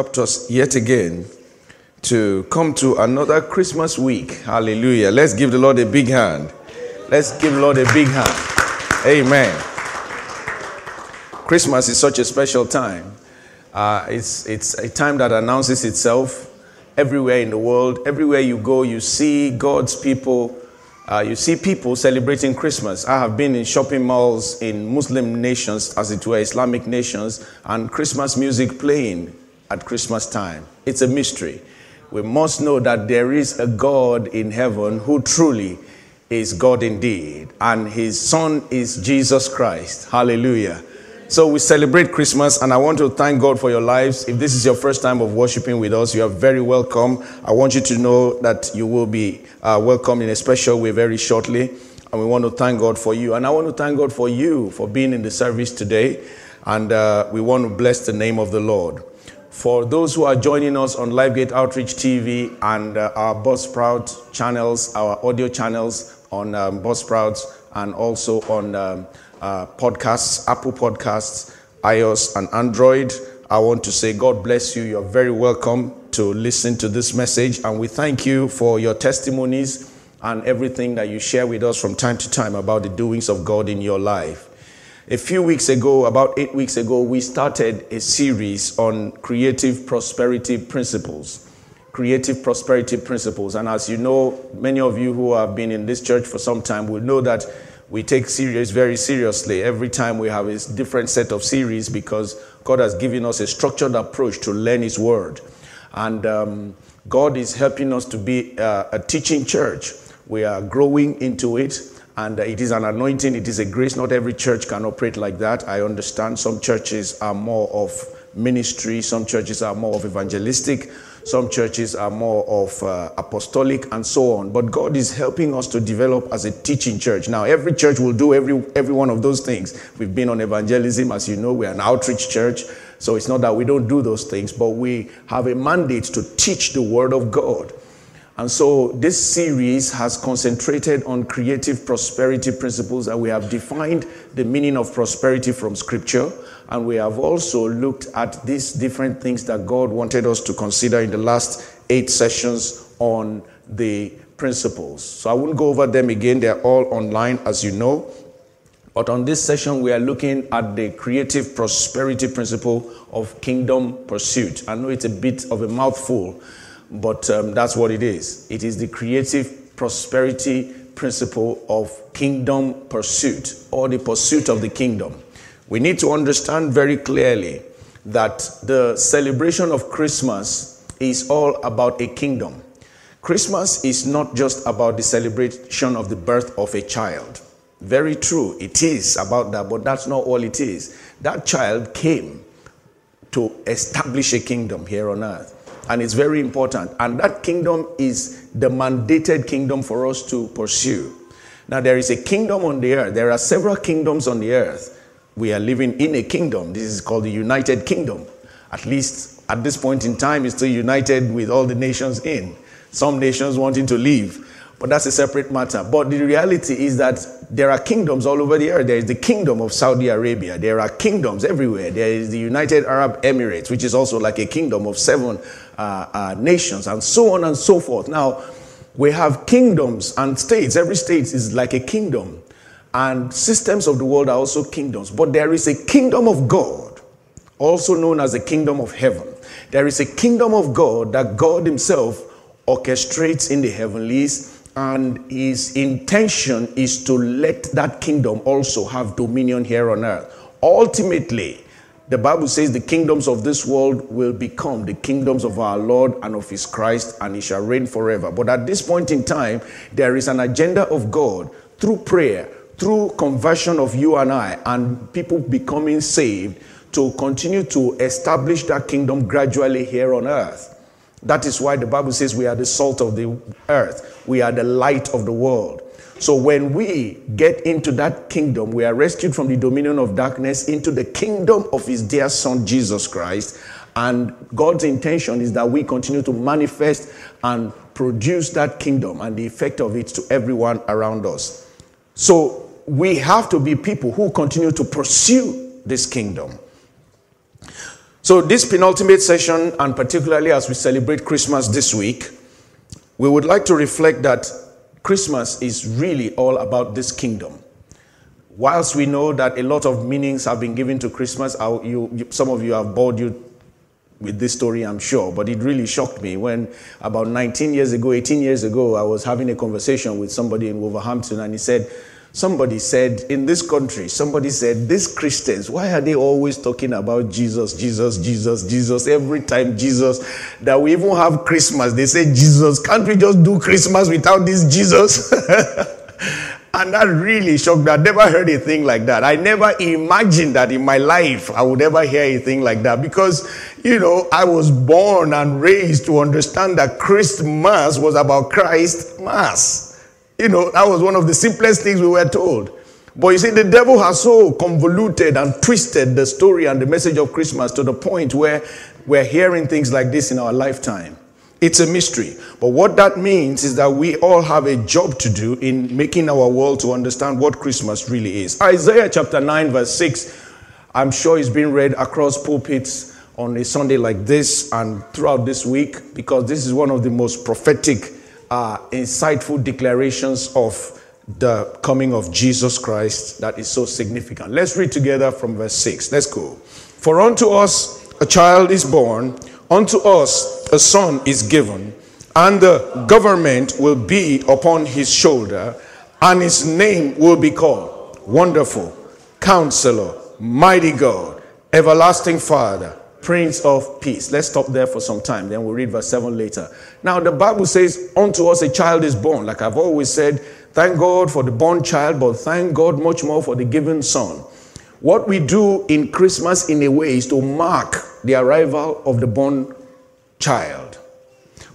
helped us yet again to come to another Christmas week. Hallelujah. Let's give the Lord a big hand. Let's give the Lord a big hand. Amen. Christmas is such a special time. It's a time that announces itself everywhere in the world. Everywhere you go, you see God's people. You see people celebrating Christmas. I have been in shopping malls in Muslim nations, as it were, Islamic nations, and Christmas music playing at Christmas time. It's a mystery. We must know that there is a God in heaven who truly is God indeed, and his son is Jesus Christ. Hallelujah. So we celebrate Christmas, and I want to thank God for your lives. If this is your first time of worshiping with us, you are very welcome. I want you to know that you will be welcomed in a special way very shortly, and we want to thank God for you. And I want to thank God for you for being in the service today, and we want to bless the name of the Lord. For those who are joining us on LifeGate Outreach TV and our Buzzsprout channels, our audio channels on Buzzsprout and also on podcasts, Apple Podcasts, iOS and Android. I want to say God bless you. You're very welcome to listen to this message, and we thank you for your testimonies and everything that you share with us from time to time about the doings of God in your life. A few weeks ago, about 8 weeks ago, we started a series on creative prosperity principles. Creative prosperity principles. And as you know, many of you who have been in this church for some time will know that we take series very seriously. Every time we have a different set of series because God has given us a structured approach to learn his word. And God is helping us to be a teaching church. We are growing into it, and it is an anointing. It is a grace. Not every church can operate like that. I understand some churches are more of ministry. Some churches are more of evangelistic. Some churches are more of apostolic and so on. But God is helping us to develop as a teaching church. Now, every church will do every one of those things. We've been on evangelism. As you know, we're an outreach church. So it's not that we don't do those things, but we have a mandate to teach the word of God. And so this series has concentrated on creative prosperity principles, and we have defined the meaning of prosperity from Scripture. And we have also looked at these different things that God wanted us to consider in the last 8 sessions on the principles. So I won't go over them again. They're all online, as you know. But on this session, we are looking at the creative prosperity principle of kingdom pursuit. I know it's a bit of a mouthful, but that's what it is. It is the creative prosperity principle of kingdom pursuit, or the pursuit of the kingdom. We need to understand very clearly that the celebration of Christmas is all about a kingdom. Christmas is not just about the celebration of the birth of a child. Very true, it is about that, but that's not all it is. That child came to establish a kingdom here on earth. And it's very important. And that kingdom is the mandated kingdom for us to pursue. Now, there is a kingdom on the earth. There are several kingdoms on the earth. We are living in a kingdom. This is called the United Kingdom. At least at this point in time, it's still united with all the nations in. Some nations wanting to leave. But that's a separate matter. But the reality is that there are kingdoms all over the earth. There is the kingdom of Saudi Arabia. There are kingdoms everywhere. There is the United Arab Emirates, which is also like a kingdom of 7 nations, and so on and so forth. Now, we have kingdoms and states. Every state is like a kingdom. And systems of the world are also kingdoms. But there is a kingdom of God, also known as the kingdom of heaven. There is a kingdom of God that God himself orchestrates in the heavenlies. And his intention is to let that kingdom also have dominion here on earth. Ultimately, the Bible says the kingdoms of this world will become the kingdoms of our Lord and of his Christ, and he shall reign forever. But at this point in time, there is an agenda of God through prayer, through conversion of you and I, and people becoming saved, to continue to establish that kingdom gradually here on earth. That is why the Bible says we are the salt of the earth. We are the light of the world. So when we get into that kingdom, we are rescued from the dominion of darkness into the kingdom of his dear son, Jesus Christ. And God's intention is that we continue to manifest and produce that kingdom and the effect of it to everyone around us. So we have to be people who continue to pursue this kingdom. So this penultimate session, and particularly as we celebrate Christmas this week, we would like to reflect that Christmas is really all about this kingdom. Whilst we know that a lot of meanings have been given to Christmas, some of you have bored you with this story, I'm sure, but it really shocked me when about 18 years ago, I was having a conversation with somebody in Wolverhampton, and he said, somebody said, these Christians, why are they always talking about Jesus, every time Jesus, that we even have Christmas, they say Jesus, can't we just do Christmas without this Jesus? And that really shocked me. I never heard a thing like that. I never imagined that in my life I would ever hear a thing like that, because, you know, I was born and raised to understand that Christmas was about Christ Mass. You know, that was one of the simplest things we were told. But you see, the devil has so convoluted and twisted the story and the message of Christmas to the point where we're hearing things like this in our lifetime. It's a mystery. But what that means is that we all have a job to do in making our world to understand what Christmas really is. Isaiah chapter 9 verse 6, I'm sure it's been read across pulpits on a Sunday like this and throughout this week, because this is one of the most prophetic insightful declarations of the coming of Jesus Christ that is so significant. Let's read together from verse 6. Let's go. For unto us a child is born, unto us a son is given, and the government will be upon his shoulder, and his name will be called Wonderful, Counselor, Mighty God, Everlasting Father, Prince of Peace. Let's stop there for some time. Then we'll read verse 7 later. Now, the Bible says, unto us a child is born. Like I've always said, thank God for the born child, but thank God much more for the given son. What we do in Christmas, in a way, is to mark the arrival of the born child.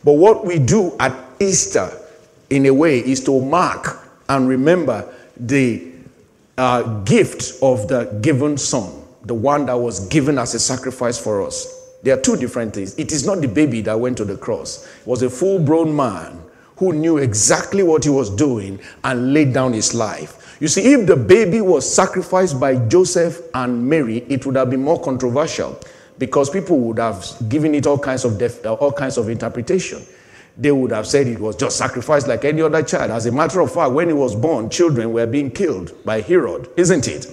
But what we do at Easter, in a way, is to mark and remember the gift of the given son. The one that was given as a sacrifice for us. There are two different things. It is not the baby that went to the cross. It was a full-grown man who knew exactly what he was doing and laid down his life. You see, if the baby was sacrificed by Joseph and Mary, it would have been more controversial, because people would have given it all kinds of interpretation. They would have said it was just sacrificed like any other child. As a matter of fact, when he was born, children were being killed by Herod, isn't it?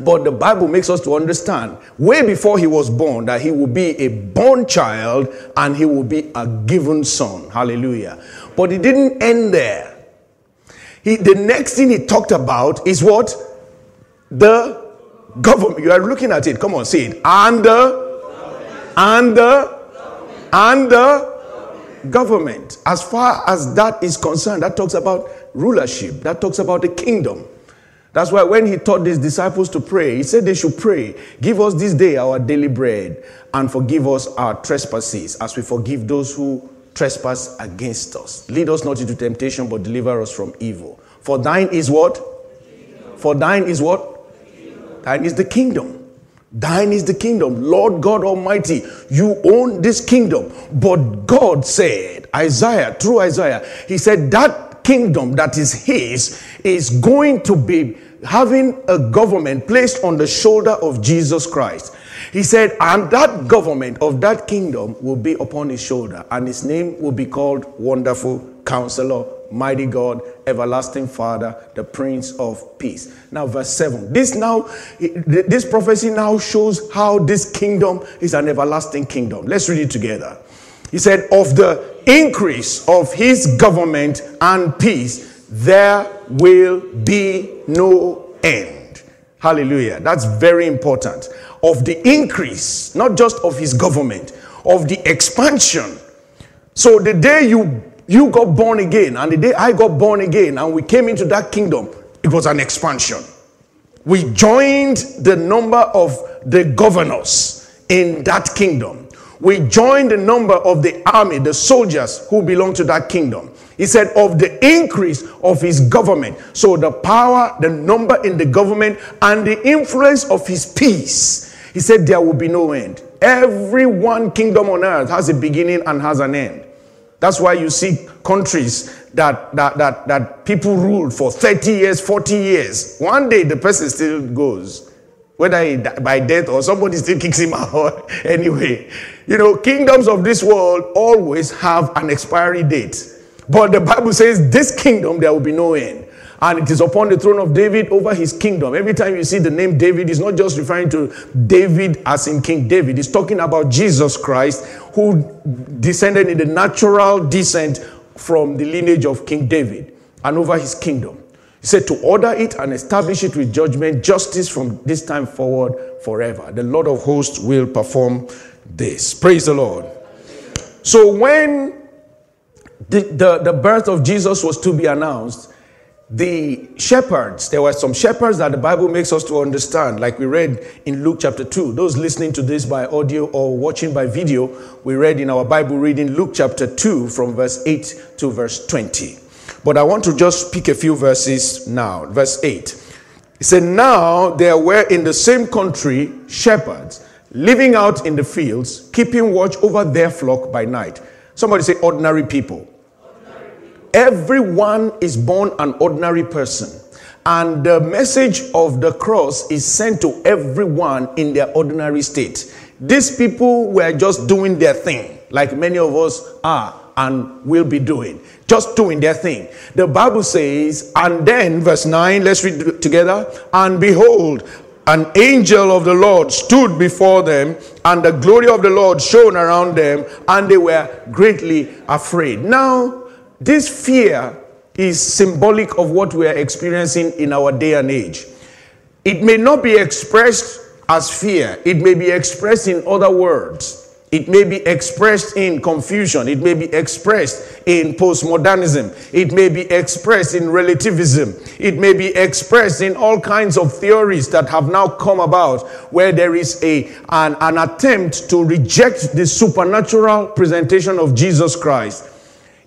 But the Bible makes us to understand way before he was born that he will be a born child and he will be a given son. Hallelujah. But it didn't end there. The next thing he talked about is what? The government. You are looking at it. Come on, see it. And the government. As far as that is concerned, that talks about rulership. That talks about the kingdom. That's why when he taught his disciples to pray, he said they should pray, give us this day our daily bread, and forgive us our trespasses as we forgive those who trespass against us. Lead us not into temptation, but deliver us from evil. For thine is what? For thine is what? Thine is the kingdom. Thine is the kingdom. Lord God Almighty, you own this kingdom. But God said, Isaiah, through Isaiah, he said that kingdom that is his is going to be having a government placed on the shoulder of Jesus Christ. He said, and that government of that kingdom will be upon his shoulder, and his name will be called Wonderful, Counselor, Mighty God, Everlasting Father, the Prince of Peace. Now verse 7. This prophecy now shows how this kingdom is an everlasting kingdom. Let's read it together. He said, of the increase of his government and peace, there will be no end. Hallelujah. That's very important. Of the increase, not just of his government, of the expansion. So the day you got born again and the day I got born again and we came into that kingdom, it was an expansion. We joined the number of the governors in that kingdom. We join the number of the army, the soldiers who belong to that kingdom. He said of the increase of his government. So the power, the number in the government, and the influence of his peace. He said there will be no end. Every one kingdom on earth has a beginning and has an end. That's why you see countries that people ruled for 30 years, 40 years. One day the person still goes. Whether he by death or somebody still kicks him out. Anyway, you know, kingdoms of this world always have an expiry date. But the Bible says this kingdom, there will be no end. And it is upon the throne of David over his kingdom. Every time you see the name David, it's not just referring to David as in King David. It's talking about Jesus Christ, who descended in the natural descent from the lineage of King David and over his kingdom. He said to order it and establish it with judgment, justice from this time forward forever. The Lord of hosts will perform this. Praise the Lord. So when the birth of Jesus was to be announced, the shepherds, there were some shepherds that the Bible makes us to understand, like we read in Luke chapter 2. Those listening to this by audio or watching by video, we read in our Bible reading Luke chapter 2 from verse 8 to verse 20. But I want to just pick a few verses now. Verse 8. It said, now there were in the same country shepherds living out in the fields, keeping watch over their flock by night. Somebody say ordinary people. Ordinary people. Everyone is born an ordinary person. And the message of the cross is sent to everyone in their ordinary state. These people were just doing their thing, like many of us are and will be doing. Just doing their thing. The Bible says, and then verse 9, let's read together. And behold, an angel of the Lord stood before them, and the glory of the Lord shone around them, and they were greatly afraid. Now, this fear is symbolic of what we are experiencing in our day and age. It may not be expressed as fear. It may be expressed in other words. It may be expressed in confusion. It may be expressed in postmodernism. It may be expressed in relativism. It may be expressed in all kinds of theories that have now come about, where there is an attempt to reject the supernatural presentation of Jesus Christ.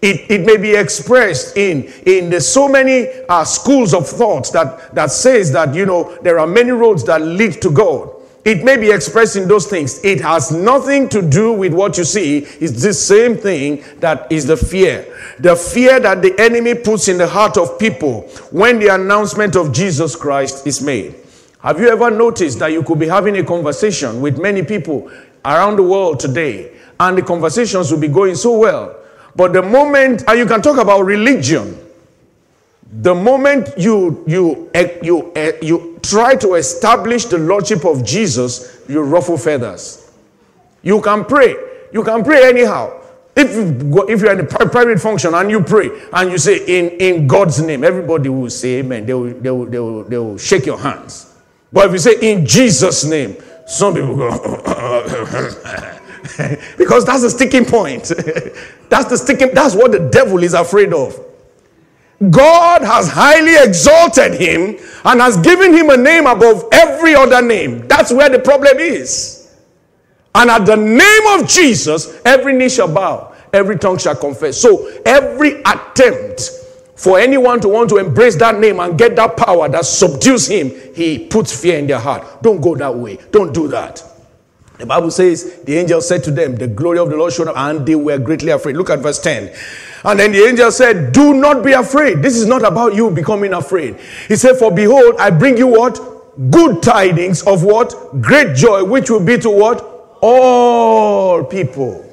It may be expressed in the so many schools of thought that says that, you know, there are many roads that lead to God. It may be expressed in those things. It has nothing to do with what you see. It's the same thing that is the fear. The fear that the enemy puts in the heart of people when the announcement of Jesus Christ is made. Have you ever noticed that you could be having a conversation with many people around the world today, and the conversations will be going so well? But the moment, and you can talk about religion, the moment you try to establish the lordship of Jesus, you ruffle feathers. You can pray. You can pray anyhow. If you're in a private function and you pray and you say, in God's name, everybody will say amen. They will shake your hands. But if you say, in Jesus' name, some people go... because that's the sticking point. That's what the devil is afraid of. God has highly exalted him and has given him a name above every other name. That's where the problem is. And at the name of Jesus, every knee shall bow, every tongue shall confess. So every attempt for anyone to want to embrace that name and get that power that subdues him, he puts fear in their heart. Don't go that way. Don't do that. The Bible says, the angel said to them, the glory of the Lord showed up, and they were greatly afraid. Look at verse 10. And then the angel said, do not be afraid. This is not about you becoming afraid. He said, for behold, I bring you what? Good tidings of what? Great joy, which will be to what? All people.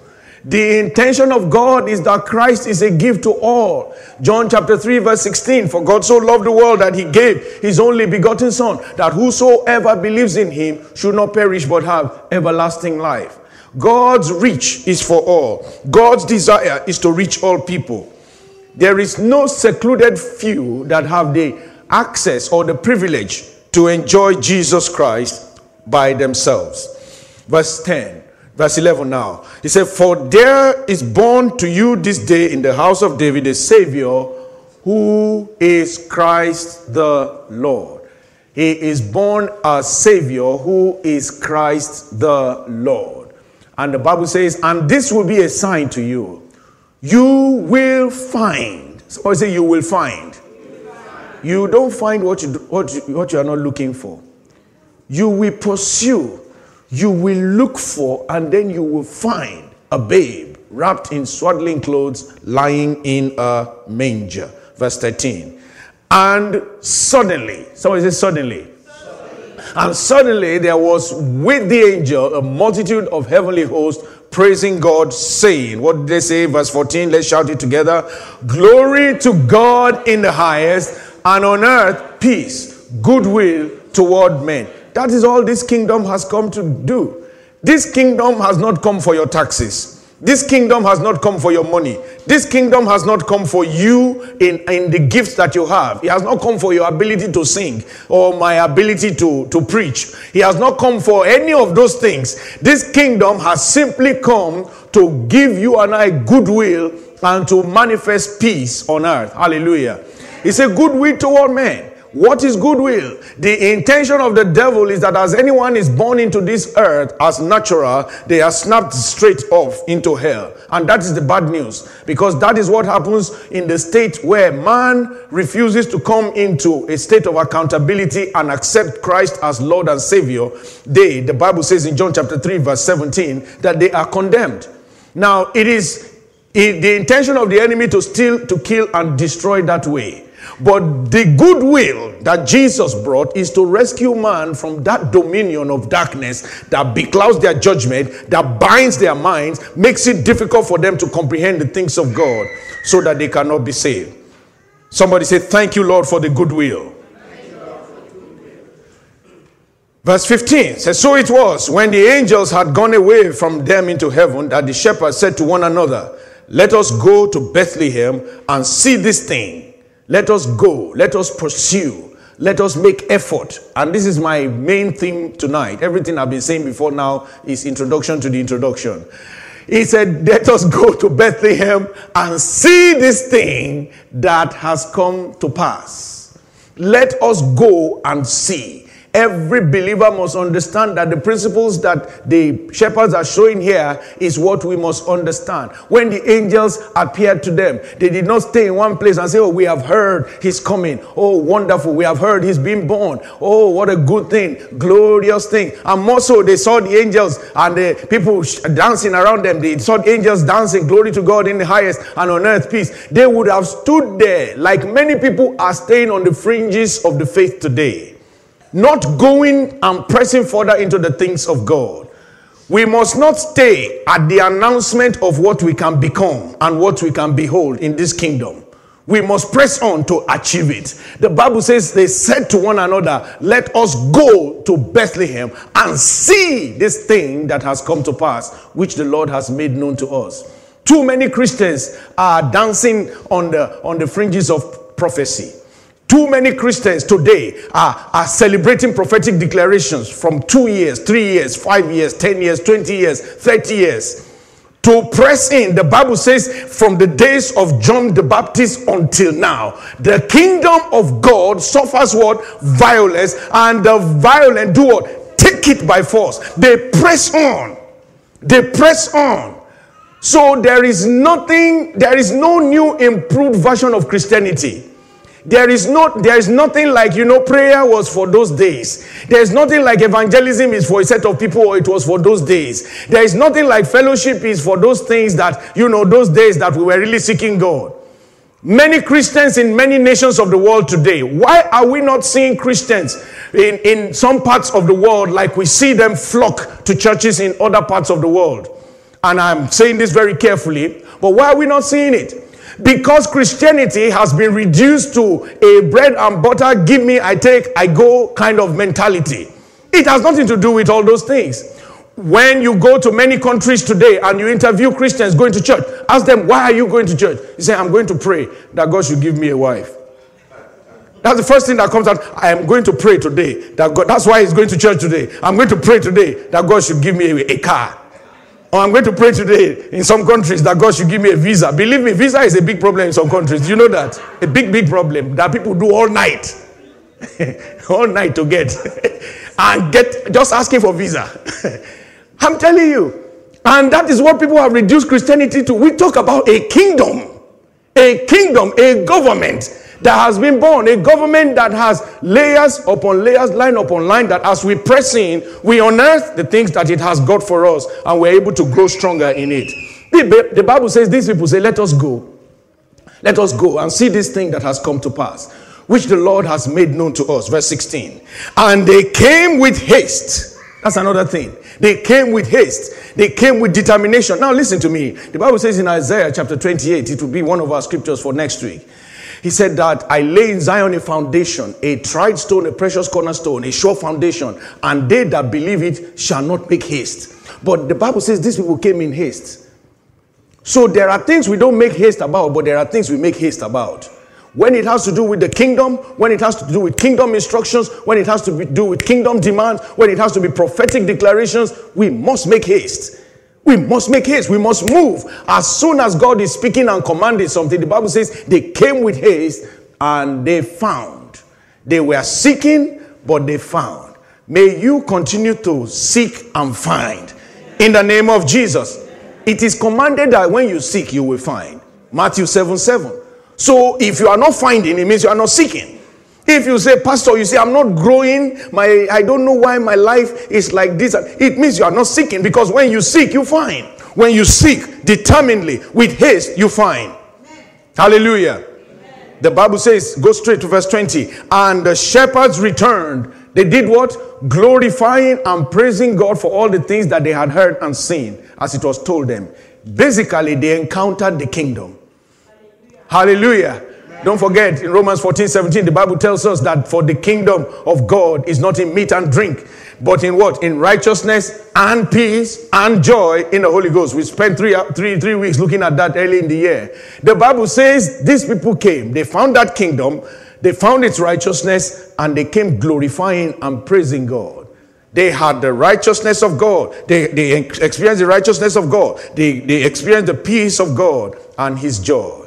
The intention of God is that Christ is a gift to all. John chapter 3 verse 16, for God so loved the world that he gave his only begotten son, that whosoever believes in him should not perish but have everlasting life. God's reach is for all. God's desire is to reach all people. There is no secluded few that have the access or the privilege to enjoy Jesus Christ by themselves. Verse 10. Verse 11 now. He said, for there is born to you this day in the house of David a Savior, who is Christ the Lord. He is born a Savior who is Christ the Lord. And the Bible says, and this will be a sign to you. You will find. Somebody say, you will find. You don't find what you are not looking for. You will pursue. You will look for, and then you will find a babe wrapped in swaddling clothes, lying in a manger. Verse 13. And suddenly, somebody say suddenly. And suddenly there was with the angel a multitude of heavenly hosts praising God, saying, what did they say? Verse 14, let's shout it together. Glory to God in the highest, and on earth peace, goodwill toward men. That is all this kingdom has come to do. This kingdom has not come for your taxes. This kingdom has not come for your money. This kingdom has not come for you in the gifts that you have. It has not come for your ability to sing or my ability to preach. It has not come for any of those things. This kingdom has simply come to give you and I goodwill and to manifest peace on earth. Hallelujah. It's a goodwill toward men. What is goodwill? The intention of the devil is that as anyone is born into this earth as natural, they are snapped straight off into hell. And that is the bad news, because that is what happens in the state where man refuses to come into a state of accountability and accept Christ as Lord and Savior. They, the Bible says in John chapter 3 verse 17, that they are condemned. Now, it is the intention of the enemy to steal, to kill, and destroy that way. But the goodwill that Jesus brought is to rescue man from that dominion of darkness that beclouds their judgment, that binds their minds, makes it difficult for them to comprehend the things of God so that they cannot be saved. Somebody say, thank you, Lord, for the goodwill. Verse 15 says, so it was when the angels had gone away from them into heaven that the shepherds said to one another, let us go to Bethlehem and see this thing. Let us go, let us pursue, let us make effort. And this is my main theme tonight. Everything I've been saying before now is introduction to the introduction. He said, let us go to Bethlehem and see this thing that has come to pass. Let us go and see. Every believer must understand that the principles that the shepherds are showing here is what we must understand. When the angels appeared to them, they did not stay in one place and say, oh, we have heard he's coming. Oh, wonderful. We have heard he's been born. Oh, what a good thing. Glorious thing. And more so, they saw the angels and the people dancing around them. They saw the angels dancing, glory to God in the highest and on earth peace. They would have stood there like many people are staying on the fringes of the faith today, not going and pressing further into the things of God. We must not stay at the announcement of what we can become and what we can behold in this kingdom. We must press on to achieve it. The Bible says they said to one another, let us go to Bethlehem and see this thing that has come to pass, which the Lord has made known to us. Too many Christians are dancing on the fringes of prophecy. Too many Christians today are celebrating prophetic declarations from 2 years, 3 years, 5 years, 10 years, 20 years, 30 years. To press in, the Bible says, from the days of John the Baptist until now, the kingdom of God suffers what? Violence, and the violent do what? Take it by force. They press on. They press on. So there is no new improved version of Christianity. There is nothing like, prayer was for those days. There is nothing like evangelism is for a set of people, or it was for those days. There is nothing like fellowship is for those things that, those days that we were really seeking God. Many Christians in many nations of the world today, why are we not seeing Christians in some parts of the world like we see them flock to churches in other parts of the world? And I'm saying this very carefully, but why are we not seeing it? Because Christianity has been reduced to a bread and butter, give me, I take, I go kind of mentality. It has nothing to do with all those things. When you go to many countries today and you interview Christians going to church, ask them, why are you going to church? You say, I'm going to pray that God should give me a wife. That's the first thing that comes out. I am going to pray today that God, that's why he's going to church today. I'm going to pray today that God should give me a car. Oh, I'm going to pray today in some countries that God should give me a visa. Believe me, visa is a big problem in some countries. You know that? A big, big problem that people do all night. All night to get. And get just asking for visa. I'm telling you. And that is what people have reduced Christianity to. We talk about a kingdom. A kingdom, a government that has been born. A government that has layers upon layers, line upon line, that as we press in, we unearth the things that it has got for us, and we're able to grow stronger in it. The Bible says these people say, let us go. Let us go and see this thing that has come to pass. which the Lord has made known to us. Verse 16. And they came with haste. That's another thing. They came with haste. They came with determination. Now listen to me. The Bible says in Isaiah chapter 28, it will be one of our scriptures for next week. He said that I lay in Zion a foundation, a tried stone, a precious cornerstone, a sure foundation, and they that believe it shall not make haste. But the Bible says these people came in haste. So there are things we don't make haste about, but there are things we make haste about. When it has to do with the kingdom, when it has to do with kingdom instructions, when it has to do with kingdom demands, when it has to be prophetic declarations, we must make haste. We must make haste. We must move. As soon as God is speaking and commanding something, the Bible says they came with haste and they found. They were seeking, but they found. May you continue to seek and find. In the name of Jesus. It is commanded that when you seek, you will find. Matthew 7:7. So if you are not finding, it means you are not seeking. If you say, Pastor, you say, I'm not growing. I don't know why my life is like this. It means you are not seeking, because when you seek, you find. When you seek determinedly, with haste, you find. Amen. Hallelujah. Amen. The Bible says, go straight to verse 20. And the shepherds returned. They did what? Glorifying and praising God for all the things that they had heard and seen, as it was told them. Basically, they encountered the kingdom. Hallelujah. Hallelujah. Don't forget, in Romans 14:17, the Bible tells us that for the kingdom of God is not in meat and drink, but in what? In righteousness and peace and joy in the Holy Ghost. We spent three weeks looking at that early in the year. The Bible says these people came. They found that kingdom. They found its righteousness, and they came glorifying and praising God. They had the righteousness of God. They experienced the righteousness of God. They experienced the peace of God and his joy.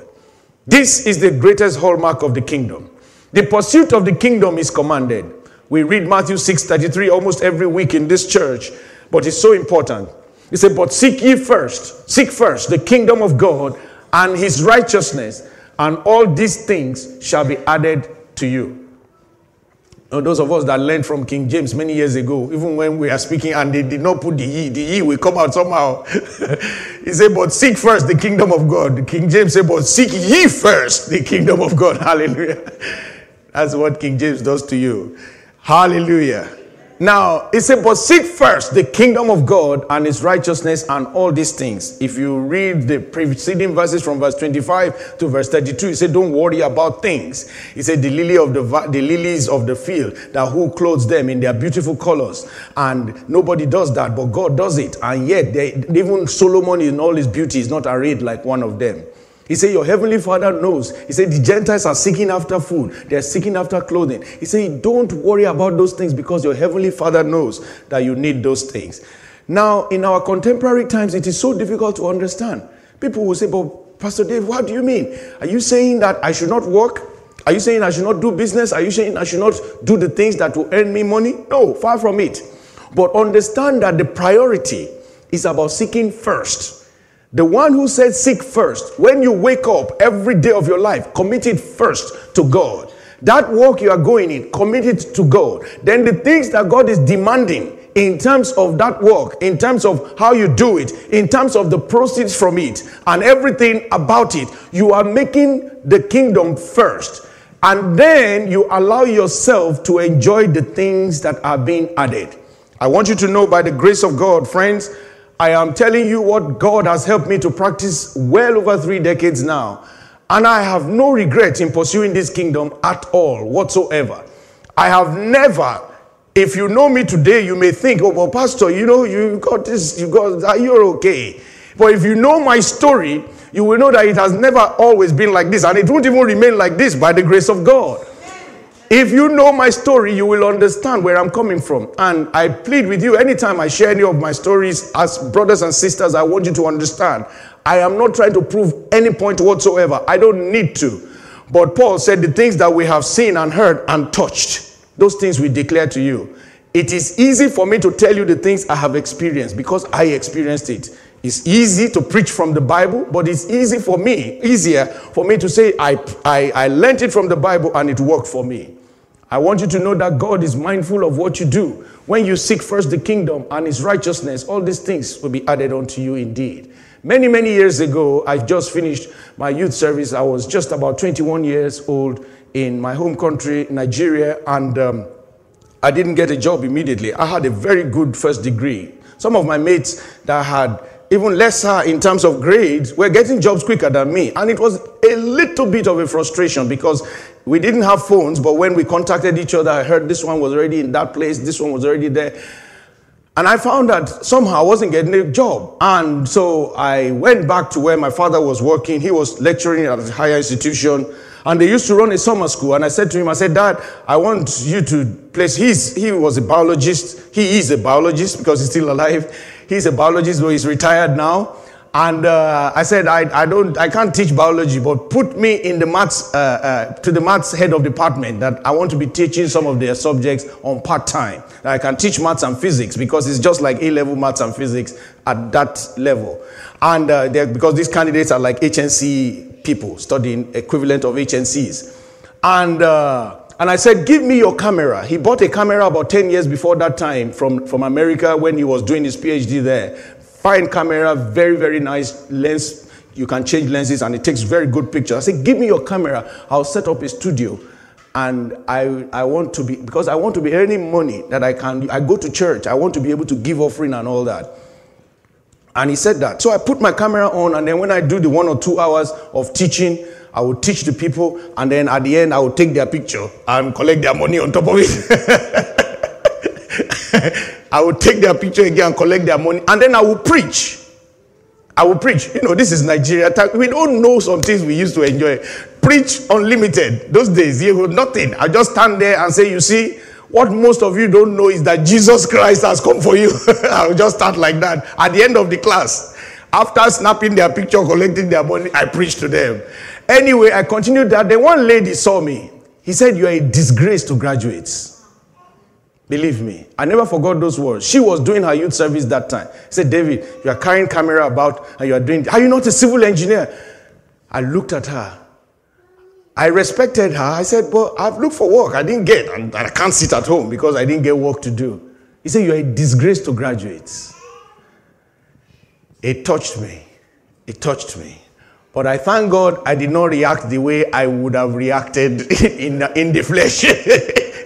This is the greatest hallmark of the kingdom. The pursuit of the kingdom is commanded. We read Matthew 6:33 almost every week in this church, but it's so important. He said, but seek first the kingdom of God and his righteousness, and all these things shall be added to you. Now, those of us that learned from King James many years ago, even when we are speaking and they did not put the ye will come out somehow. He said, but seek first the kingdom of God. The King James said, but seek ye first the kingdom of God. Hallelujah. That's what King James does to you. Hallelujah. Now, he said, but seek first the kingdom of God and his righteousness, and all these things. If you read the preceding verses from verse 25 to verse 32, he said, don't worry about things. He said, the lilies of the field, that who clothes them in their beautiful colors. And nobody does that, but God does it. And yet, even Solomon in all his beauty is not arrayed like one of them. He said, your heavenly Father knows. He said, the Gentiles are seeking after food. They're seeking after clothing. He said, don't worry about those things, because your heavenly Father knows that you need those things. Now, in our contemporary times, it is so difficult to understand. People will say, but Pastor Dave, what do you mean? Are you saying that I should not work? Are you saying I should not do business? Are you saying I should not do the things that will earn me money? No, far from it. But understand that the priority is about seeking first. The one who said seek first, when you wake up every day of your life, commit it first to God. That walk you are going in, commit it to God. Then the things that God is demanding in terms of that walk, in terms of how you do it, in terms of the proceeds from it, and everything about it, you are making the kingdom first. And then you allow yourself to enjoy the things that are being added. I want you to know, by the grace of God, friends, I am telling you what God has helped me to practice well over 3 decades now. And I have no regret in pursuing this kingdom at all, whatsoever. I have never, if you know me today, you may think, oh, but Pastor, you know, you got this, you got, you're okay. But if you know my story, you will know that it has never always been like this. And it won't even remain like this by the grace of God. If you know my story, you will understand where I'm coming from. And I plead with you, anytime I share any of my stories as brothers and sisters, I want you to understand, I am not trying to prove any point whatsoever. I don't need to. But Paul said, the things that we have seen and heard and touched, those things we declare to you. It is easy for me to tell you the things I have experienced, because I experienced it. It's easy to preach from the Bible, but it's easier for me to say, I learned it from the Bible and it worked for me. I want you to know that God is mindful of what you do. When you seek first the kingdom and his righteousness, all these things will be added unto you indeed. Many, many years ago, I just finished my youth service. I was just about 21 years old in my home country, Nigeria, and I didn't get a job immediately. I had a very good first degree. Some of my mates that had even lesser in terms of grades were getting jobs quicker than me. And it was a little bit of a frustration because we didn't have phones, but when we contacted each other, I heard this one was already in that place, this one was already there. And I found that somehow I wasn't getting a job. And so I went back to where my father was working. He was lecturing at a higher institution. And they used to run a summer school. And I said to him, I said, Dad, I want you to place. He was a biologist. He is a biologist because he's still alive. He's a biologist, though he's retired now. And I said, I can't teach biology, but put me in the maths, to the maths head of department, that I want to be teaching some of their subjects on part-time. That I can teach maths and physics, because it's just like A-level maths and physics at that level. And because these candidates are like HNC people, studying equivalent of HNCs. And I said, give me your camera. He bought a camera about 10 years before that time from America when he was doing his PhD there. Fine camera, very, very nice lens. You can change lenses and it takes very good pictures. I said, give me your camera. I'll set up a studio. And I want to be, because I want to be earning money that I go to church. I want to be able to give offering and all that. And he said that. So I put my camera on, and then when I do the 1 or 2 hours of teaching, I will teach the people, and then at the end, I will take their picture and collect their money on top of it. I will take their picture again and collect their money, and then I will preach. I will preach. You know, this is Nigeria. We don't know some things we used to enjoy. Preach unlimited. Those days, you would nothing. I just stand there and say, you see, what most of you don't know is that Jesus Christ has come for you. I will just start like that. At the end of the class, after snapping their picture, collecting their money, I preached to them. Anyway, I continued that. Then one lady saw me. He said, you are a disgrace to graduates. Believe me, I never forgot those words. She was doing her youth service that time. He said, David, you are carrying camera about and you are doing, are you not a civil engineer? I looked at her. I respected her. I said, but I've looked for work. I didn't get, and I can't sit at home because I didn't get work to do. He said, you are a disgrace to graduates. It touched me. It touched me. But I thank God I did not react the way I would have reacted in the flesh.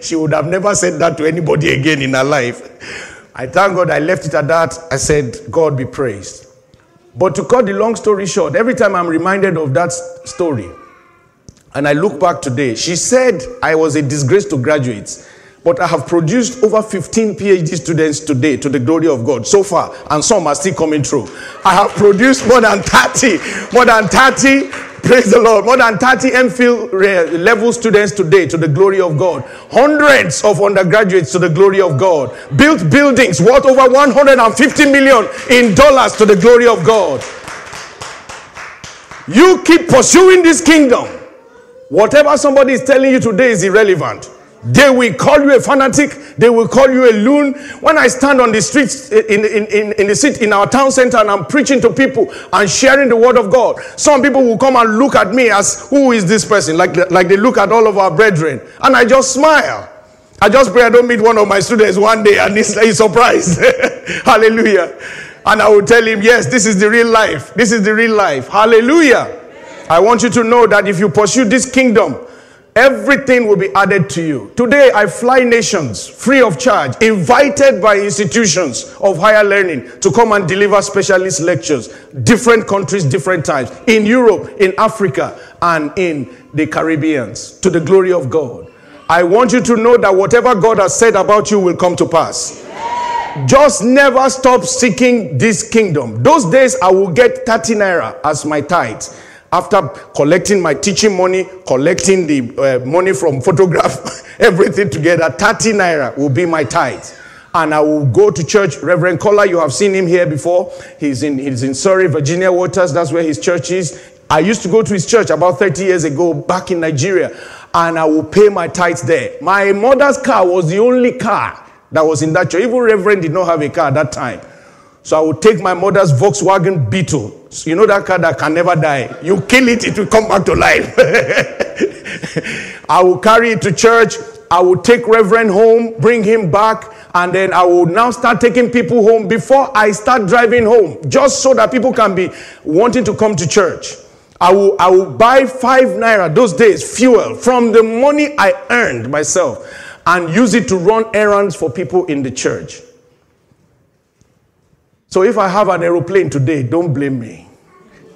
She would have never said that to anybody again in her life. I thank God I left it at that. I said, God be praised. But to cut the long story short, every time I'm reminded of that story, and I look back today, she said I was a disgrace to graduates. But I have produced over 15 PhD students today to the glory of God so far, and some are still coming through. I have produced more than 30, praise the Lord, more than 30 MPhil level students today to the glory of God. Hundreds of undergraduates to the glory of God. Built buildings worth over $150 million to the glory of God. You keep pursuing this kingdom. Whatever somebody is telling you today is irrelevant. They will call you a fanatic. They will call you a loon. When I stand on the streets in our town center and I'm preaching to people and sharing the word of God, some people will come and look at me as, who is this person? Like they look at all of our brethren. And I just smile. I just pray I don't meet one of my students one day and he's surprised. Hallelujah. And I will tell him, yes, this is the real life. This is the real life. Hallelujah. I want you to know that if you pursue this kingdom, everything will be added to you. Today, I fly nations free of charge, invited by institutions of higher learning to come and deliver specialist lectures, different countries, different times, in Europe, in Africa, and in the Caribbean, to the glory of God. I want you to know that whatever God has said about you will come to pass. Just never stop seeking this kingdom. Those days, I will get 30 naira as my tithe. After collecting my teaching money, collecting the money from photograph, everything together, 30 naira will be my tithe. And I will go to church. Reverend Collar, you have seen him here before. He's in Surrey, Virginia Waters. That's where his church is. I used to go to his church about 30 years ago back in Nigeria. And I will pay my tithe there. My mother's car was the only car that was in that church. Even Reverend did not have a car at that time. So I would take my mother's Volkswagen Beetle. You know that car that can never die. You kill it, it will come back to life. I will carry it to church. I will take Reverend home, bring him back. And then I will now start taking people home before I start driving home. Just so that people can be wanting to come to church. I will buy 5 naira those days, fuel, from the money I earned myself, and use it to run errands for people in the church. So if I have an aeroplane today, don't blame me.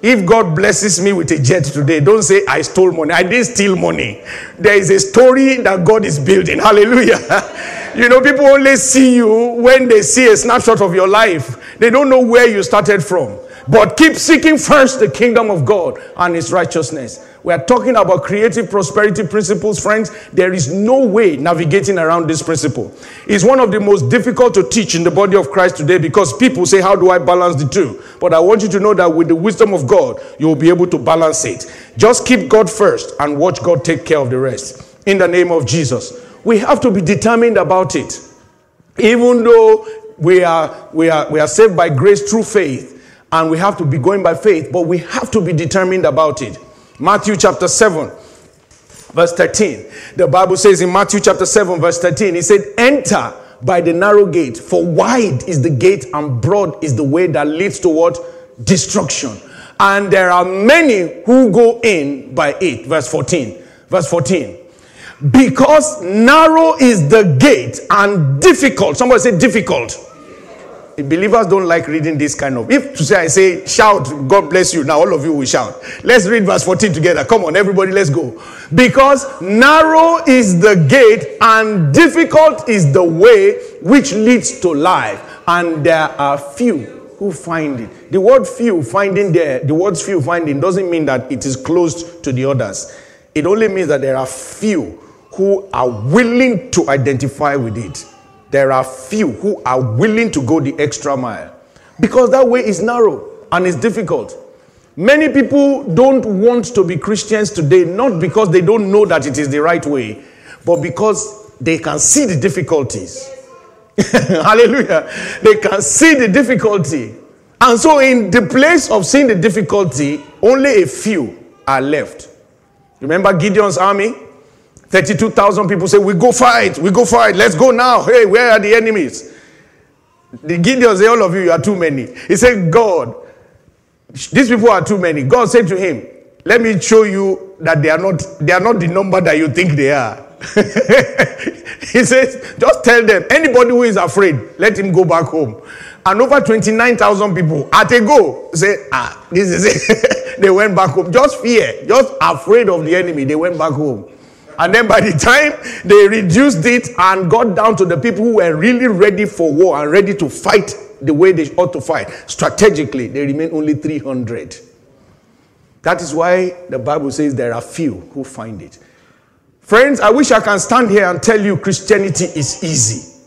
If God blesses me with a jet today, don't say I stole money. I didn't steal money. There is a story that God is building. Hallelujah. You know, people only see you when they see a snapshot of your life. They don't know where you started from. But keep seeking first the kingdom of God and his righteousness. We are talking about creative prosperity principles, friends. There is no way navigating around this principle. It's one of the most difficult to teach in the body of Christ today, because people say, how do I balance the two? But I want you to know that with the wisdom of God, you will be able to balance it. Just keep God first and watch God take care of the rest. In the name of Jesus. We have to be determined about it. Even though we are saved by grace through faith, and we have to be going by faith, but we have to be determined about it. Matthew chapter 7, verse 13. The Bible says in Matthew chapter 7, verse 13, it said, enter by the narrow gate, for wide is the gate and broad is the way that leads toward destruction, and there are many who go in by it. Verse 14. Verse 14. Because narrow is the gate and difficult. Somebody say difficult. Believers don't like reading this kind of. If to say I say shout, God bless you. Now all of you will shout. Let's read verse 14 together. Come on, everybody, let's go. Because narrow is the gate and difficult is the way which leads to life, and there are few who find it. The word "few" finding there, the words "few" finding doesn't mean that it is closed to the others. It only means that there are few who are willing to identify with it. There are few who are willing to go the extra mile, because that way is narrow and it's difficult. Many people don't want to be Christians today, not because they don't know that it is the right way, but because they can see the difficulties. Hallelujah. They can see the difficulty. And so in the place of seeing the difficulty, only a few are left. Remember Gideon's army? 32,000 people say, we go fight, let's go now. Hey, where are the enemies? The Gideon say, all of you are too many. He said, God, these people are too many. God said to him, let me show you that they are not the number that you think they are. He says, just tell them, anybody who is afraid, let him go back home. And over 29,000 people at a go say, this is it. They went back home. Just fear, just afraid of the enemy. They went back home. And then by the time they reduced it and got down to the people who were really ready for war and ready to fight the way they ought to fight, strategically, they remain only 300. That is why the Bible says there are few who find it. Friends, I wish I can stand here and tell you Christianity is easy.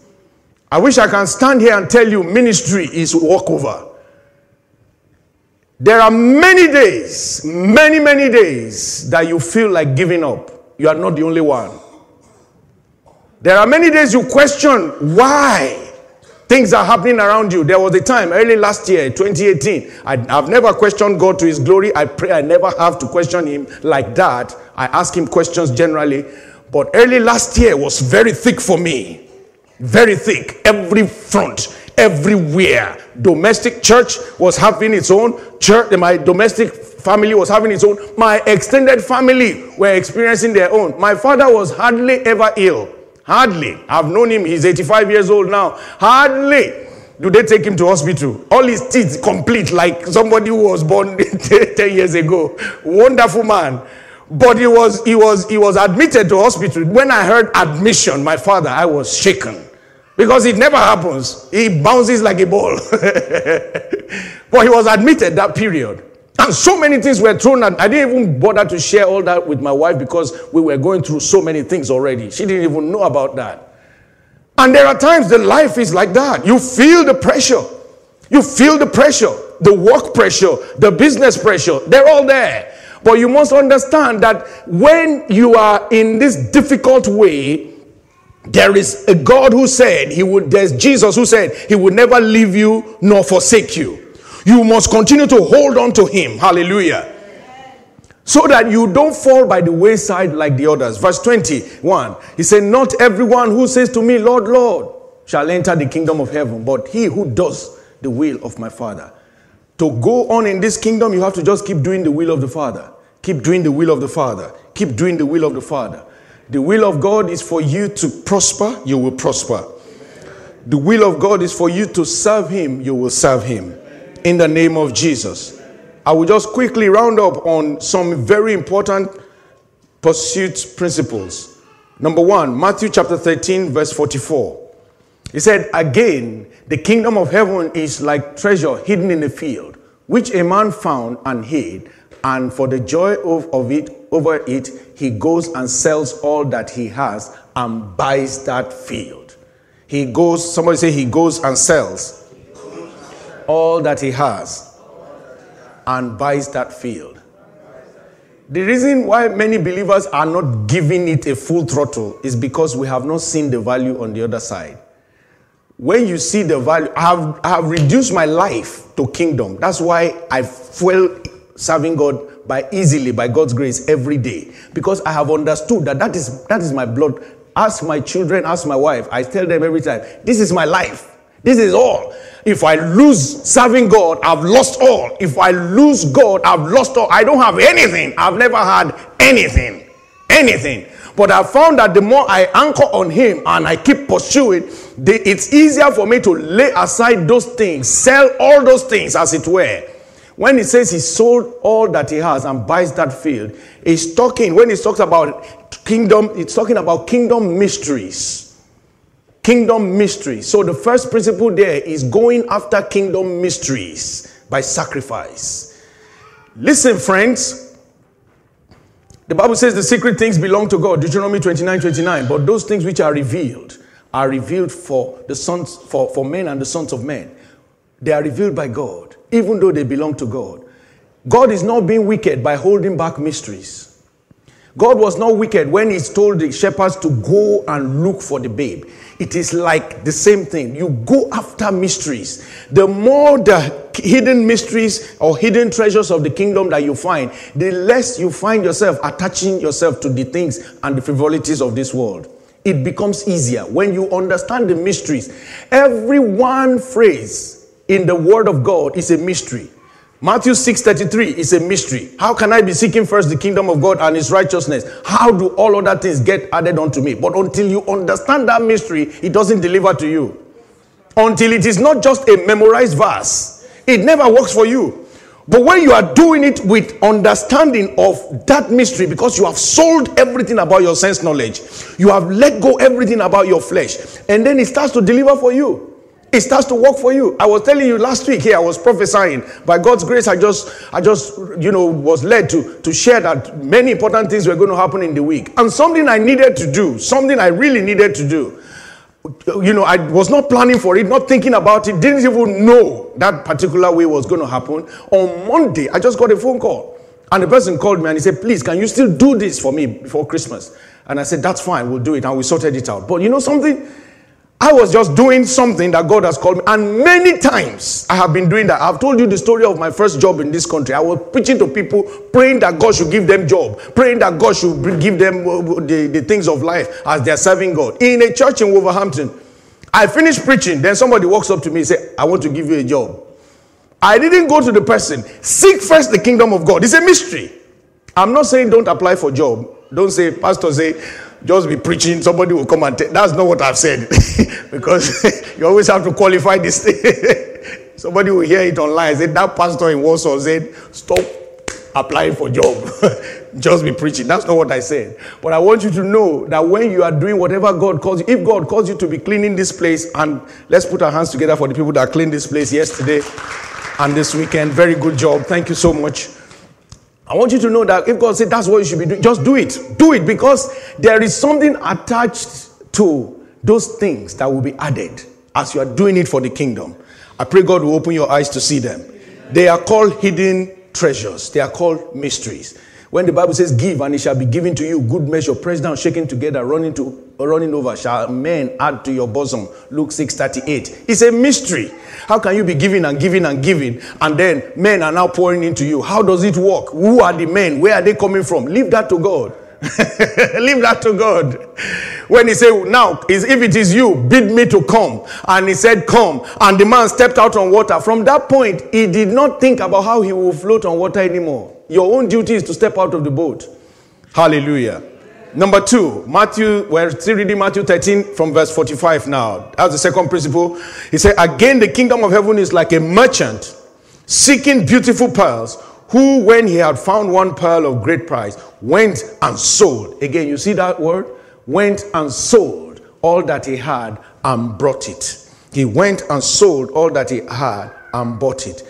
I wish I can stand here and tell you ministry is walkover. There are many days, many, many days that you feel like giving up. You are not the only one. There are many days you question why things are happening around you. There was a time early last year, 2018, I've never questioned God to his glory. I pray I never have to question him like that. I ask him questions generally. But early last year was very thick for me. Very thick. Every front, everywhere. Domestic church was having its own church. My domestic family was having its own. My extended family were experiencing their own. My father was hardly ever ill. Hardly. I've known him. He's 85 years old now. Hardly do they take him to hospital. All his teeth complete, like somebody who was born 10 years ago. Wonderful man. But he was admitted to hospital. When I heard admission, my father, I was shaken. Because it never happens. He bounces like a ball. But he was admitted that period. And so many things were thrown at. I didn't even bother to share all that with my wife because we were going through so many things already. She didn't even know about that. And there are times that life is like that. You feel the pressure. You feel the pressure. The work pressure. The business pressure. They're all there. But you must understand that when you are in this difficult way, there is a God who said he would, there's Jesus who said he would never leave you nor forsake you. You must continue to hold on to him. Hallelujah. So that you don't fall by the wayside like the others. Verse 21. He said, not everyone who says to me, Lord, Lord, shall enter the kingdom of heaven, but he who does the will of my Father. To go on in this kingdom, you have to just keep doing the will of the Father. Keep doing the will of the Father. Keep doing the will of the Father. The will of God is for you to prosper, you will prosper. The will of God is for you to serve Him, you will serve Him. In the name of Jesus. I will just quickly round up on some very important pursuit principles. Number one, Matthew chapter 13, verse 44. He said, "Again, the kingdom of heaven is like treasure hidden in a field, which a man found and hid, and for the joy over it, he goes and sells all that he has and buys that field." He goes, somebody say, he goes and sells all that he has and buys that field. The reason why many believers are not giving it a full throttle is because we have not seen the value on the other side. When you see the value, I have reduced my life to kingdom. That's why I fell serving God by God's grace every day, because I have understood that is my blood. Ask my children, ask my wife. I tell them every time, this is my life. This is all. If I lose serving God, I've lost all. If I lose God, I've lost all. I don't have anything. I've never had anything. Anything. But I found that the more I anchor on Him and I keep pursuing, it's easier for me to lay aside those things, sell all those things as it were. When he says he sold all that he has and buys that field, when he talks about kingdom, it's talking about kingdom mysteries. Kingdom mystery. So the first principle there is going after kingdom mysteries by sacrifice. Listen, friends. The Bible says the secret things belong to God. Deuteronomy 29:29. But those things which are revealed for the sons, for men and the sons of men. They are revealed by God, even though they belong to God. God is not being wicked by holding back mysteries. God was not wicked when he told the shepherds to go and look for the babe. It is like the same thing. You go after mysteries. The more the hidden mysteries or hidden treasures of the kingdom that you find, the less you find yourself attaching yourself to the things and the frivolities of this world. It becomes easier when you understand the mysteries. Every one phrase in the word of God is a mystery. Matthew 6:33 is a mystery. How can I be seeking first the kingdom of God and his righteousness? How do all other things get added unto me? But until you understand that mystery, it doesn't deliver to you. Until it is not just a memorized verse, it never works for you. But when you are doing it with understanding of that mystery, because you have sold everything about your sense knowledge, you have let go everything about your flesh, and then it starts to deliver for you. It starts to work for you. I was telling you last week here, I was prophesying. By God's grace, I just, was led to share that many important things were going to happen in the week. And something I needed to do, something I really needed to do. I was not planning for it, not thinking about it, didn't even know that particular way was going to happen. On Monday, I just got a phone call. And the person called me and he said, "Please, can you still do this for me before Christmas?" And I said, "That's fine, we'll do it." And we sorted it out. But you know something? I was just doing something that God has called me. And many times I have been doing that. I've told you the story of my first job in this country. I was preaching to people, praying that God should give them job, praying that God should give them the things of life as they're serving God. In a church in Wolverhampton, I finished preaching. Then somebody walks up to me and says, "I want to give you a job." I didn't go to the person. Seek first the kingdom of God. It's a mystery. I'm not saying don't apply for job. Don't say, "Pastor, say, just be preaching, somebody will come and take." That's not what I've said. Because you always have to qualify this thing. Somebody will hear it online. Say, "That pastor in Warsaw said, stop applying for job. Just be preaching." That's not what I said. But I want you to know that when you are doing whatever God calls you, if God calls you to be cleaning this place, and let's put our hands together for the people that cleaned this place yesterday and this weekend. Very good job. Thank you so much. I want you to know that if God said that's what you should be doing, just do it. Do it, because there is something attached to those things that will be added as you are doing it for the kingdom. I pray God will open your eyes to see them. Amen. They are called hidden treasures. They are called mysteries. When the Bible says give and it shall be given to you, good measure, pressed down, shaken together, running over, shall men add to your bosom. Luke 6:38. It's a mystery. How can you be giving and giving and giving, and then men are now pouring into you? How does it work? Who are the men? Where are they coming from? Leave that to God. Leave that to God. When he said, now, if it is you, bid me to come. And he said, come. And the man stepped out on water. From that point, he did not think about how he will float on water anymore. Your own duty is to step out of the boat. Hallelujah. Number two, we're still reading Matthew 13 from verse 45 now. That's the second principle. He said, again, the kingdom of heaven is like a merchant seeking beautiful pearls, who, when he had found one pearl of great price, went and sold. Again, you see that word? Went and sold all that he had and brought it. He went and sold all that he had and bought it.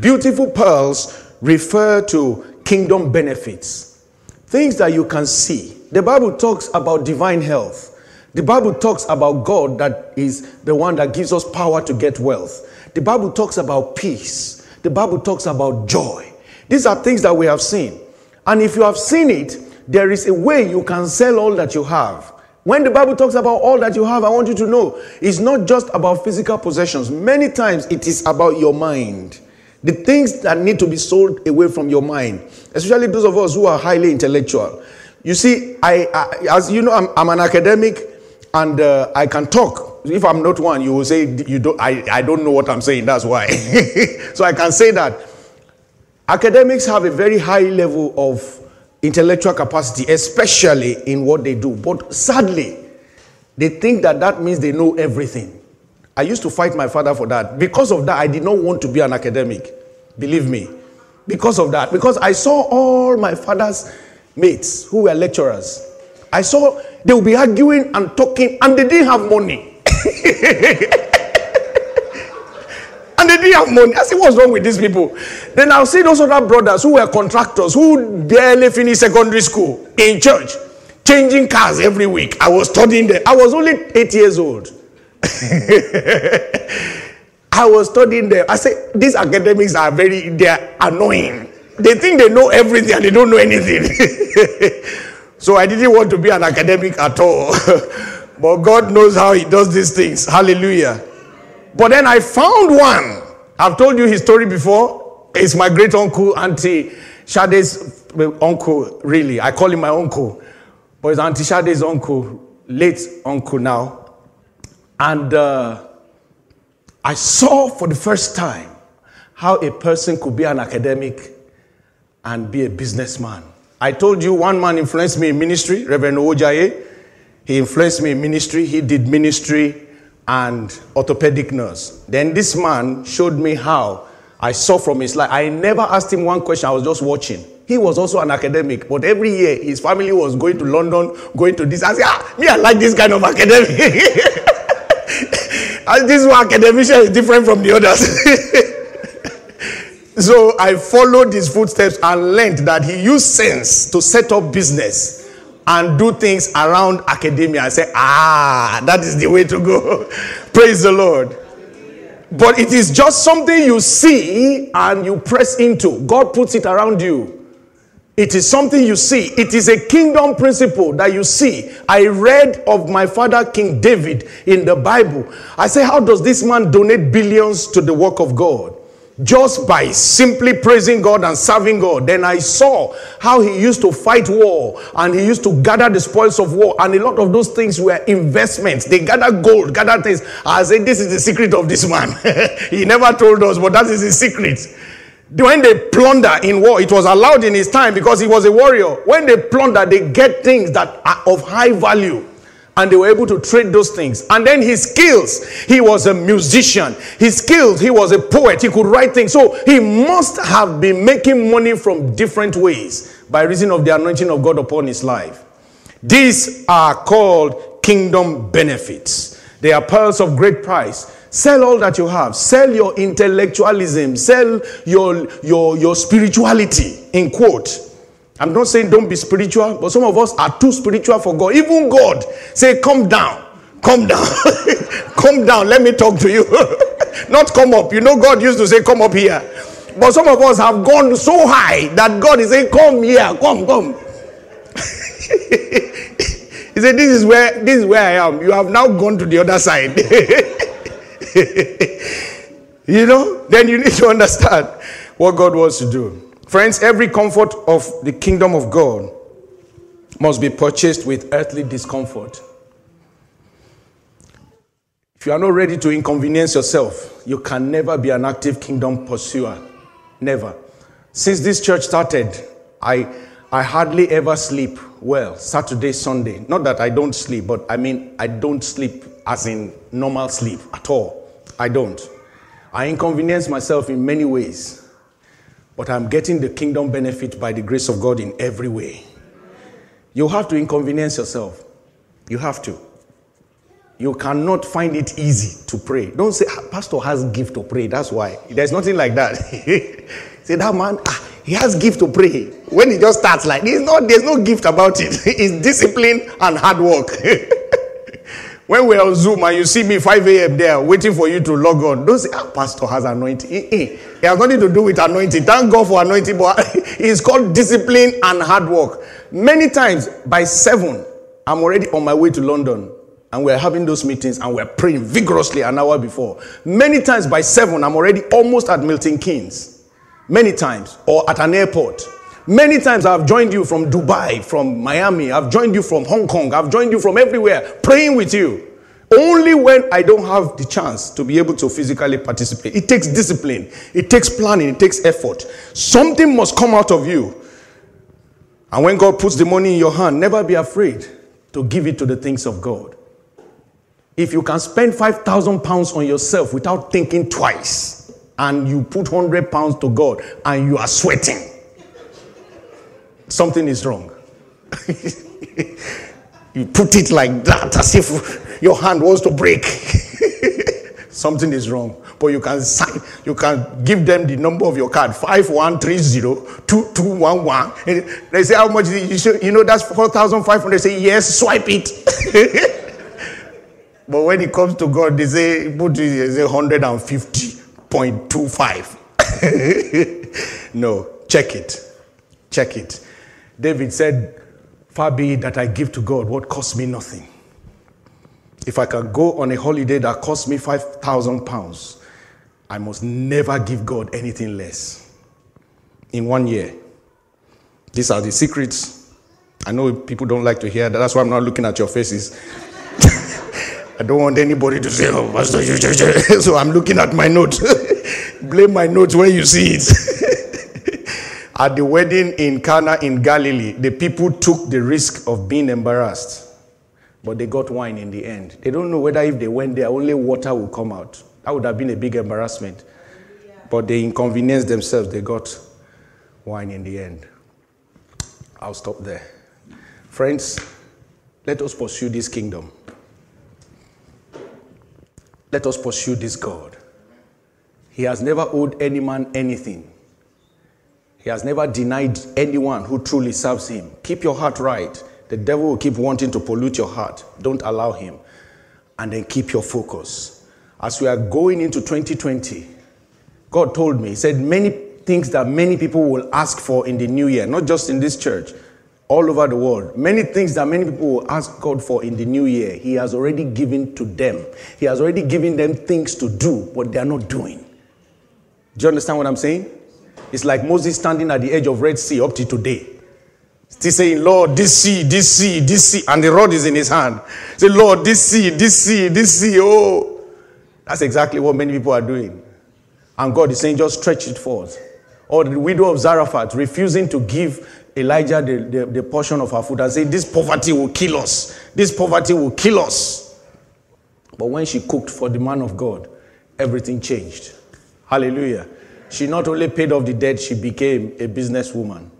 Beautiful pearls refer to kingdom benefits, things that you can see. The Bible talks about divine health. The Bible talks about God that is the one that gives us power to get wealth. The Bible talks about peace. The Bible talks about joy. These are things that we have seen. And if you have seen it, there is a way you can sell all that you have. When the Bible talks about all that you have, I want you to know, it's not just about physical possessions. Many times it is about your mind. The things that need to be sold away from your mind, especially those of us who are highly intellectual. You see, as you know, I'm an academic and I can talk. If I'm not one, you will say, I don't know what I'm saying, that's why. So I can say that. Academics have a very high level of intellectual capacity, especially in what they do. But sadly, they think that means they know everything. I used to fight my father for that. Because of that, I did not want to be an academic. Believe me. Because of that. Because I saw all my father's mates who were lecturers. I saw they would be arguing and talking, and they didn't have money. And they didn't have money. I said, what's wrong with these people? Then I'll see those other brothers who were contractors, who barely finished secondary school, in church, changing cars every week. I was studying there. I was only 8 years old. I was studying there. I said, these academics are they're annoying. They think they know everything and they don't know anything. So I didn't want to be an academic at all. But God knows how he does these things. Hallelujah. But then I found one. I've told you his story before. It's my great uncle, Auntie Shade's uncle, really. I call him my uncle. But it's Auntie Shade's uncle, late uncle now. And I saw for the first time how a person could be an academic and be a businessman. I told you one man influenced me in ministry, Reverend Ojaye. He influenced me in ministry. He did ministry and orthopedic nurse. Then this man showed me how. I saw from his life. I never asked him one question. I was just watching. He was also an academic. But every year, his family was going to London, going to this. I said, me, I like this kind of academic. And this one academician is different from the others. So I followed his footsteps and learned that he used sense to set up business and do things around academia. I say, that is the way to go. Praise the Lord. But it is just something you see and you press into. God puts it around you. It is something you see. It is a kingdom principle that you see. I read of my father, King David, in the Bible. I say, how does this man donate billions to the work of God? Just by simply praising God and serving God. Then I saw how he used to fight war and he used to gather the spoils of war. And a lot of those things were investments. They gathered gold, gathered things. I said, this is the secret of this man. He never told us, but that is his secret. When they plunder in war, it was allowed in his time because he was a warrior. When they plunder, they get things that are of high value. And they were able to trade those things. And then his skills, he was a musician. His skills, he was a poet. He could write things. So he must have been making money from different ways by reason of the anointing of God upon his life. These are called kingdom benefits. They are pearls of great price. Sell all that you have. Sell your intellectualism. Sell your spirituality, in quote. I'm not saying don't be spiritual, but some of us are too spiritual for God. Even God say, come down, come down, come down. Let me talk to you. Not come up. You know, God used to say, come up here. But some of us have gone so high that God is saying, come here, come, come. He said, this is where I am. You have now gone to the other side. You know, then you need to understand what God wants to do. Friends, every comfort of the kingdom of God must be purchased with earthly discomfort. If you are not ready to inconvenience yourself, you can never be an active kingdom pursuer. Never. Since this church started, I hardly ever sleep well, Saturday, Sunday. Not that I don't sleep, but I mean, I don't sleep as in normal sleep at all. I don't. I inconvenience myself in many ways, but I'm getting the kingdom benefit by the grace of God in every way. You have to inconvenience yourself. You have to. You cannot find it easy to pray. Don't say, pastor has gift to pray, that's why. There's nothing like that. Say, that man, he has gift to pray. When he just starts like this, there's no gift about it. It's discipline and hard work. When we're on Zoom and you see me 5 a.m. there waiting for you to log on, don't say, pastor has anointing. It has nothing to do with anointing. Thank God for anointing, but it's called discipline and hard work. Many times, by 7, I'm already on my way to London, and we're having those meetings, and we're praying vigorously an hour before. Many times, by 7, I'm already almost at Milton Keynes. Many times, or at an airport. Many times I've joined you from Dubai, from Miami. I've joined you from Hong Kong. I've joined you from everywhere, praying with you. Only when I don't have the chance to be able to physically participate. It takes discipline. It takes planning. It takes effort. Something must come out of you. And when God puts the money in your hand, never be afraid to give it to the things of God. If you can spend £5,000 on yourself without thinking twice, and you put 100 pounds to God and you are sweating, something is wrong. You put it like that as if your hand wants to break. Something is wrong. But you can sign, you can give them the number of your card, 51302211. And they say, how much did you show? You know, that's 4,500. They say, yes, swipe it. But when it comes to God, they say, put it 150.25. No, check it. Check it. David said, far be it that I give to God what costs me nothing. If I can go on a holiday that costs me £5,000, I must never give God anything less. In 1 year. These are the secrets. I know people don't like to hear that. That's why I'm not looking at your faces. I don't want anybody to say, oh, Pastor, so I'm looking at my notes. Blame my notes when you see it. At the wedding in Cana in Galilee, the people took the risk of being embarrassed. But they got wine in the end. They don't know whether if they went there, only water would come out. That would have been a big embarrassment. Yeah. But they inconvenienced themselves. They got wine in the end. I'll stop there. Friends, let us pursue this kingdom. Let us pursue this God. He has never owed any man anything. He has never denied anyone who truly serves him. Keep your heart right. The devil will keep wanting to pollute your heart. Don't allow him. And then keep your focus. As we are going into 2020, God told me, he said many things that many people will ask for in the new year, not just in this church, all over the world. Many things that many people will ask God for in the new year, he has already given to them. He has already given them things to do, but they are not doing. Do you understand what I'm saying? It's like Moses standing at the edge of Red Sea up to today. Still saying, Lord, this sea, this sea, this sea. And the rod is in his hand. Say, Lord, this sea, this sea, this sea. Oh, that's exactly what many people are doing. And God is saying, just stretch it forth. Or the widow of Zarephath refusing to give Elijah the portion of her food and say, this poverty will kill us. This poverty will kill us. But when she cooked for the man of God, everything changed. Hallelujah. She not only paid off the debt, she became a businesswoman.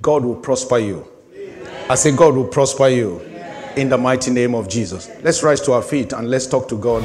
God will prosper you. Amen. I say God will prosper you. Amen. In the mighty name of Jesus. Let's rise to our feet and let's talk to God.